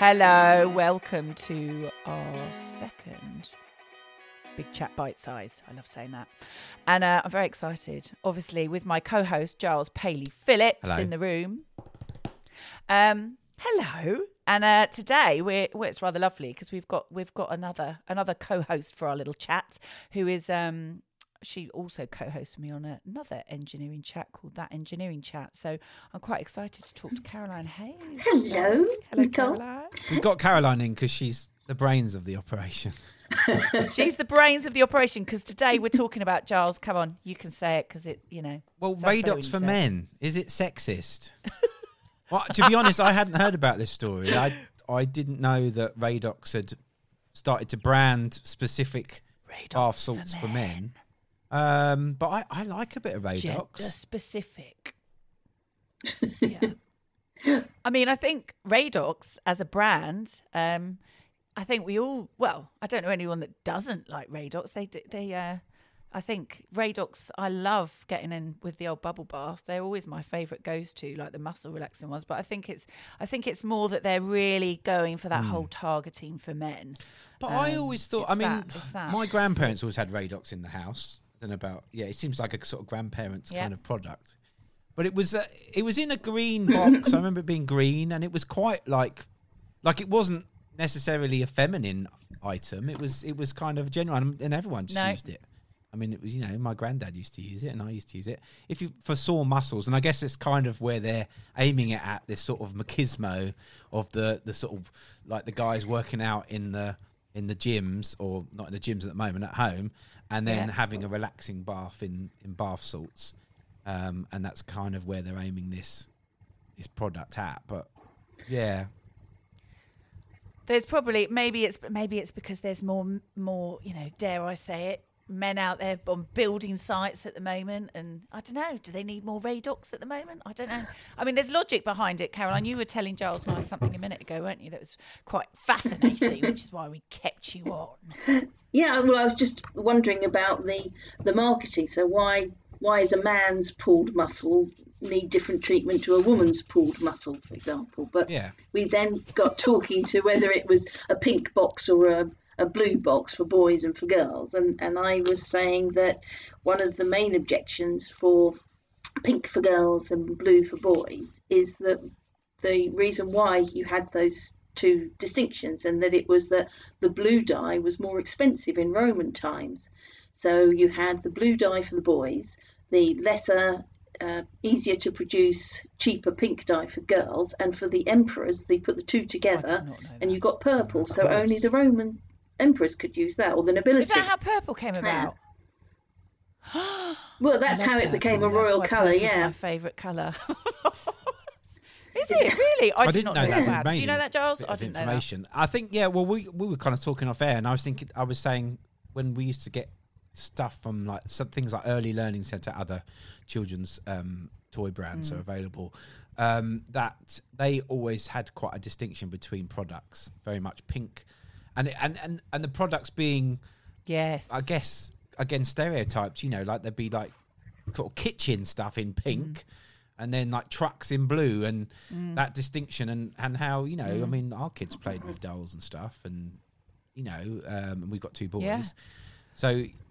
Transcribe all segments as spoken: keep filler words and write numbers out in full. Hello, welcome to our second Big Chat Bite Size. I love saying that. And uh, I'm very excited, obviously, with my co-host, Giles Paley Phillips, hello. In the room. Um, hello. And uh, today we're, well, it's rather lovely because we've got we've got another another co-host for our little chat, who is um, she also co-hosts with me on another engineering chat called That Engineering Chat. So I'm quite excited to talk to Caroline Hayes. Hello. Hello, Nicole. Caroline. We've got Caroline in because she's the brains of the operation. She's the brains of the operation because today we're talking about, Giles, come on, you can say it because it, you know. Well, Radox for men, is it sexist? Well, to be honest, I hadn't heard about this story. I I didn't know that Radox had started to brand specific Radox bath salts for men. For men. Um, but I, I like a bit of Radox. Gender specific. Yeah. I mean, I think Radox as a brand, um, I think we all, well, I don't know anyone that doesn't like Radox. They they. Uh, I think Radox, I love getting in with the old bubble bath. They're always my favourite goes-to, like the muscle relaxing ones. But I think it's I think it's more that they're really going for that mm. whole targeting for men. But um, I always thought, I mean, that, that. my grandparents always had Radox in the house. Then about, yeah, it seems like a sort of grandparents yeah. kind of product. But it was uh, it was in a green box. I remember it being green, and it was quite like, like it wasn't necessarily a feminine item. It was it was kind of general, and everyone just no. used it. I mean, it was, you know, my granddad used to use it and I used to use it. If you for sore muscles, and I guess it's kind of where they're aiming it at, this sort of machismo of the, the sort of like the guys working out in the in the gyms, or not in the gyms at the moment, at home, and then yeah. having a relaxing bath in, in bath salts. Um, and that's kind of where they're aiming this this product at. But yeah. There's probably maybe it's maybe it's because there's more more, you know, dare I say it, men out there on building sites at the moment, and I don't know, do they need more Radox at the moment? I don't know. I mean, there's logic behind it, Caroline. You were telling Giles and I something a minute ago, weren't you? That was quite fascinating, which is why we kept you on. Yeah, well, I was just wondering about the, the marketing. So why why is a man's pulled muscle need different treatment to a woman's pulled muscle, for example? But yeah. we then got talking to whether it was a pink box or a a blue box for boys and for girls, and and I was saying that one of the main objections for pink for girls and blue for boys is that the reason why you had those two distinctions, and that it was that the blue dye was more expensive in Roman times, so you had the blue dye for the boys, the lesser Uh, easier to produce, cheaper pink dye for girls, and for the emperors they put the two together and you got purple. So only the Roman emperors could use that, or the nobility. Is that how purple came about? Yeah. Well, that's how it became a royal colour. Yeah, my favourite colour. Is it really? I, I did not know that. that. Do you know that, Giles? I didn't know that. I think yeah. Well, we we were kind of talking off air, and I was thinking, I was saying when we used to get stuff from like some things like Early Learning Centre, other children's um, toy brands mm. are available, um, that they always had quite a distinction between products, very much pink, and it, and, and and the products being, yes, I guess again stereotypes, you know, like there'd be like sort of kitchen stuff in pink, mm. and then like trucks in blue, and mm. that distinction, and and how, you know, mm. I mean, our kids played with dolls and stuff, and you know, um, and we've got two boys, yeah. so.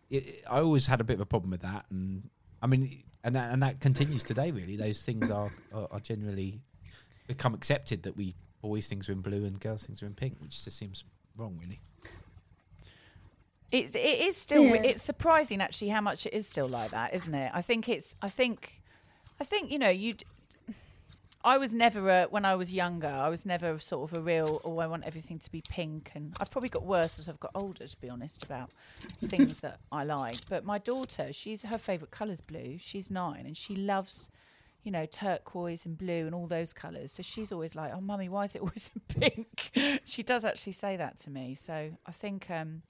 It, I always had a bit of a problem with that, and I mean, and that, and that continues today. Really, those things are, are are generally become accepted, that we boys things are in blue and girls things are in pink, which just seems wrong, really. It it is still yeah. it's surprising actually how much it is still like that, isn't it? I think it's I think I think you know you. I was never a, when I was younger, I was never sort of a real, oh, I want everything to be pink. And I've probably got worse as I've got older, to be honest, about things that I like. But my daughter, she's her favourite colour's blue. She's nine and she loves, you know, turquoise and blue and all those colours. So she's always like, oh, Mummy, why is it always in pink? She does actually say that to me. So I think, um,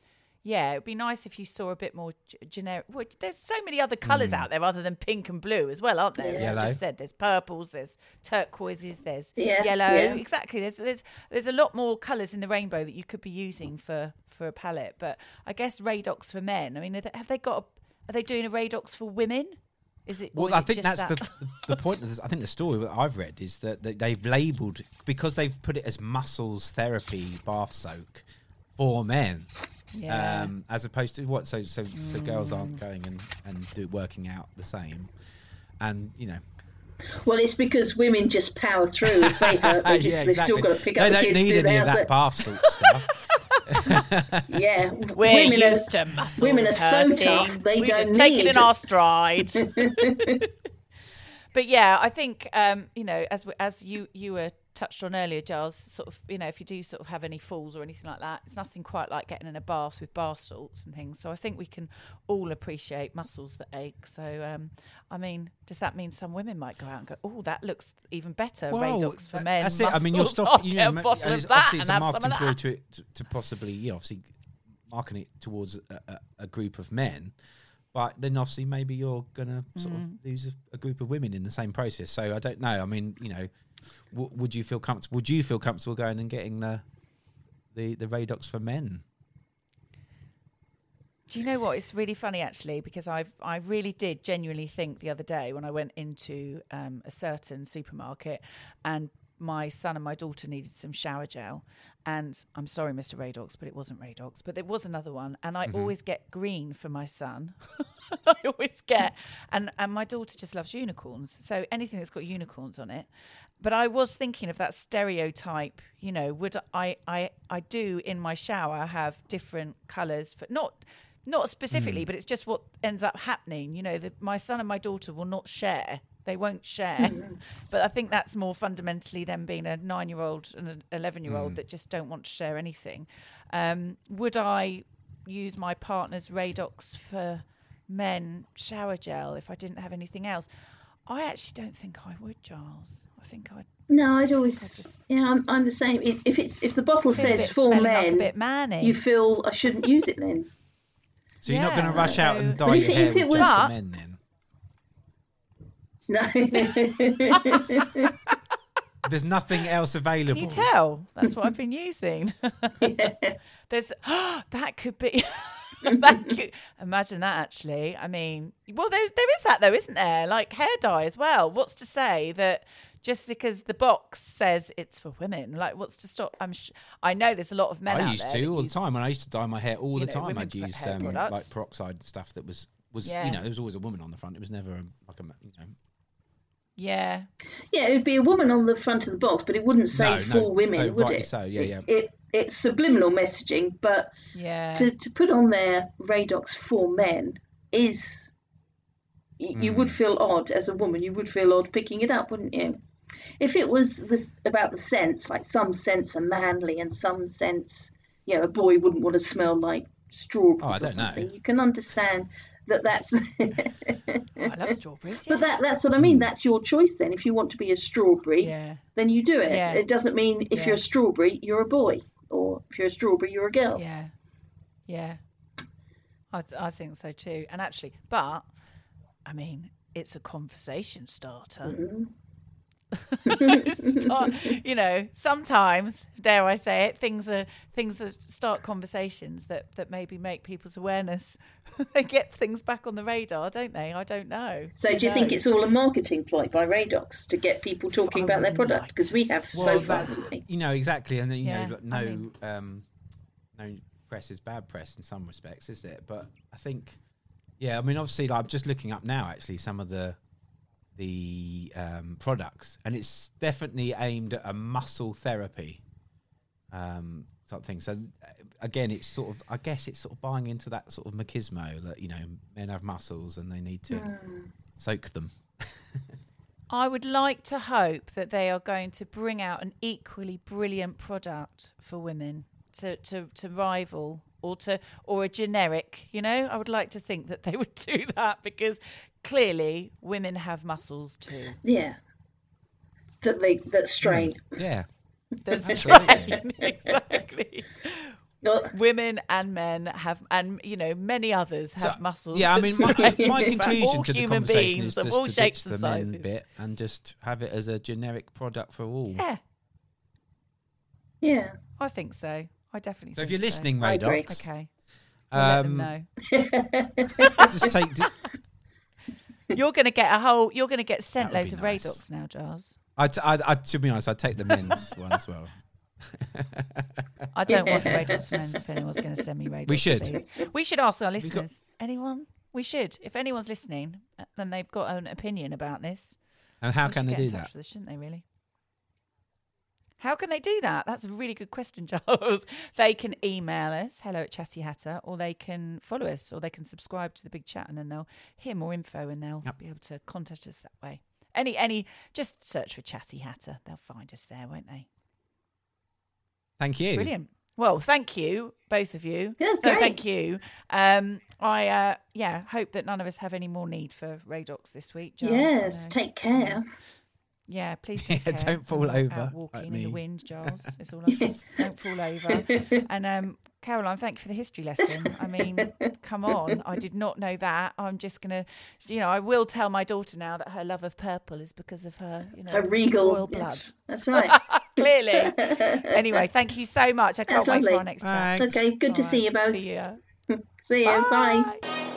yeah, it would be nice if you saw a bit more g- generic. Well, there's so many other colours mm. out there other than pink and blue as well, aren't there? Yeah. As I just said, there's purples, there's turquoises, there's yeah. yellow. Yeah. Exactly. There's there's there's a lot more colours in the rainbow that you could be using for, for a palette. But I guess Radox for men. I mean, have they got? A, are they doing a Radox for women? Is it? Well, I think that's that? the the point. Of this, I think the story that I've read is that they've labelled, because they've put it as muscles therapy bath soak for men, yeah. um, as opposed to what? So so mm. so girls aren't going and and do working out the same, and you know. Well, it's because women just power through. If they hurt, they just, yeah, exactly. They've still got to pick up they the kids. They don't need do any of that like... bath salt stuff. Yeah, we're women used are, to muscles Women are hurting. So tough, they we're don't just need taking it in our stride. But yeah, I think um, you know, as as you you were touched on earlier, Giles. Sort of, you know, if you do sort of have any falls or anything like that, it's nothing quite like getting in a bath with bath salts and things. So I think we can all appreciate muscles that ache. So um, I mean, does that mean some women might go out and go, "Oh, that looks even better, well, Radox for that, men." That's it. I mean, you're stopping. You know, ma- obviously, it's and a marketing clue to it to, to possibly, yeah, obviously, marketing it towards a, a, a group of men. But then obviously, maybe you're gonna sort mm. of lose a, a group of women in the same process. So I don't know. I mean, you know. W- would you feel comfortable? Would you feel comfortable going and getting the, the, the Radox for men? Do you know what? It's really funny actually, because I I really did genuinely think the other day when I went into um, a certain supermarket and my son and my daughter needed some shower gel, and I'm sorry, Mister Radox, but it wasn't Radox, but there was another one, and I mm-hmm. always get green for my son. I always get, and and my daughter just loves unicorns, so anything that's got unicorns on it. But I was thinking of that stereotype, you know, would I, I, I do in my shower have different colours, but not not specifically, mm. but it's just what ends up happening. You know, the, my son and my daughter will not share. They won't share. Mm. But I think that's more fundamentally them being a nine-year-old and an eleven-year-old mm. that just don't want to share anything. Um, would I use my partner's Radox for men shower gel if I didn't have anything else? I actually don't think I would, Giles. I think I'd... No, I'd always... I'd just, yeah, I'm, I'm the same. If, if it's if the bottle says for men, like you feel I shouldn't use it then. So yeah, you're not going to rush so, out and dye your hair with just the men then? No. There's nothing else available. Can you tell? That's what I've been using. Yeah. There's... Oh, that could be... Thank you. Imagine that actually. I mean, well, there's, there is that though, isn't there? Like hair dye as well. What's to say that just because the box says it's for women, like what's to stop? I'm sh- I know there's a lot of men I out used there to all use, the time, and I used to dye my hair all the know, time. I'd use um, like peroxide stuff that was, was yeah. you know, there was always a woman on the front. It was never a, like a, you know. Yeah. Yeah, it would be a woman on the front of the box, but it wouldn't say no, for no, women, no, would it? So, yeah, it, yeah. It, it's subliminal messaging, but yeah. to, to put on there Radox for men is, y- mm. you would feel odd as a woman. You would feel odd picking it up, wouldn't you? If it was this, about the scents, like some scents are manly and some scents, you know, a boy wouldn't want to smell like strawberries oh, I don't or something. Know. You can understand... That that's. I love strawberries. Yeah. But that, that's what I mean. That's your choice then. If you want to be a strawberry, yeah. then you do it. Yeah. It doesn't mean if yeah. you're a strawberry, you're a boy, or if you're a strawberry, you're a girl. Yeah. Yeah. I, I think so too. And actually, but, I mean, it's a conversation starter. Mm-hmm. Start, you know, sometimes, dare I say it, things are things are start conversations that, that maybe make people's awareness. They get things back on the radar, don't they? I don't know. So do you think it's all a marketing ploy by Radox to get people talking about their product? Because we have so far, you know, exactly, and then, you know, no um, no press is bad press in some respects, is there? But I think, yeah, I mean, obviously, like, I'm just looking up now actually some of the. the um, products, and it's definitely aimed at a muscle therapy um, something. So uh, again, it's sort of, I guess it's sort of buying into that sort of machismo that, you know, men have muscles and they need to mm. soak them. I would like to hope that they are going to bring out an equally brilliant product for women to, to, to rival or to, or a generic, you know, I would like to think that they would do that because clearly, women have muscles too. Yeah, that they that strain. Yeah, that strain exactly. Well, women and men have, and you know, many others have so, muscles. Yeah, I mean, my, my conclusion to the conversation is just all to ditch the men bit and just have it as a generic product for all. Yeah, yeah, I think so. I definitely. So, think if you're listening, so. Radox, okay, we'll um, let them know. Just take. D- You're going to get a whole. You're going to get sent loads of nice. Radox now, Giles. I, t- I, I, to be honest, I'd take the men's one as well. I don't want the Radox men's. If anyone's going to send me Radox, we should. Please. We should ask our listeners. Got... Anyone? We should. If anyone's listening, then they've got an opinion about this. And how they can they do that? This, shouldn't they really? How can they do that? That's a really good question, Giles. They can email us, hello at Chatty Hatter, or they can follow us, or they can subscribe to the Big Chat, and then they'll hear more info and they'll yep. be able to contact us that way. Any, any, just search for Chatty Hatter. They'll find us there, won't they? Thank you. Brilliant. Well, thank you, both of you. Yeah, no, thank you. Um, I, uh, yeah, hope that none of us have any more need for Radox this week, Giles. Yes, take care. Yeah, please take yeah, care. Don't fall over. Walking like me. In the wind, Giles. It's all over. Don't fall over. And um, Caroline, thank you for the history lesson. I mean, come on. I did not know that. I'm just going to, you know, I will tell my daughter now that her love of purple is because of her, you know, her regal royal blood. Yes, that's right. Clearly. Anyway, thank you so much. I can't that's wait lovely. For our next chat. Okay, good All to right. see you both. See you. See you. Bye. Bye.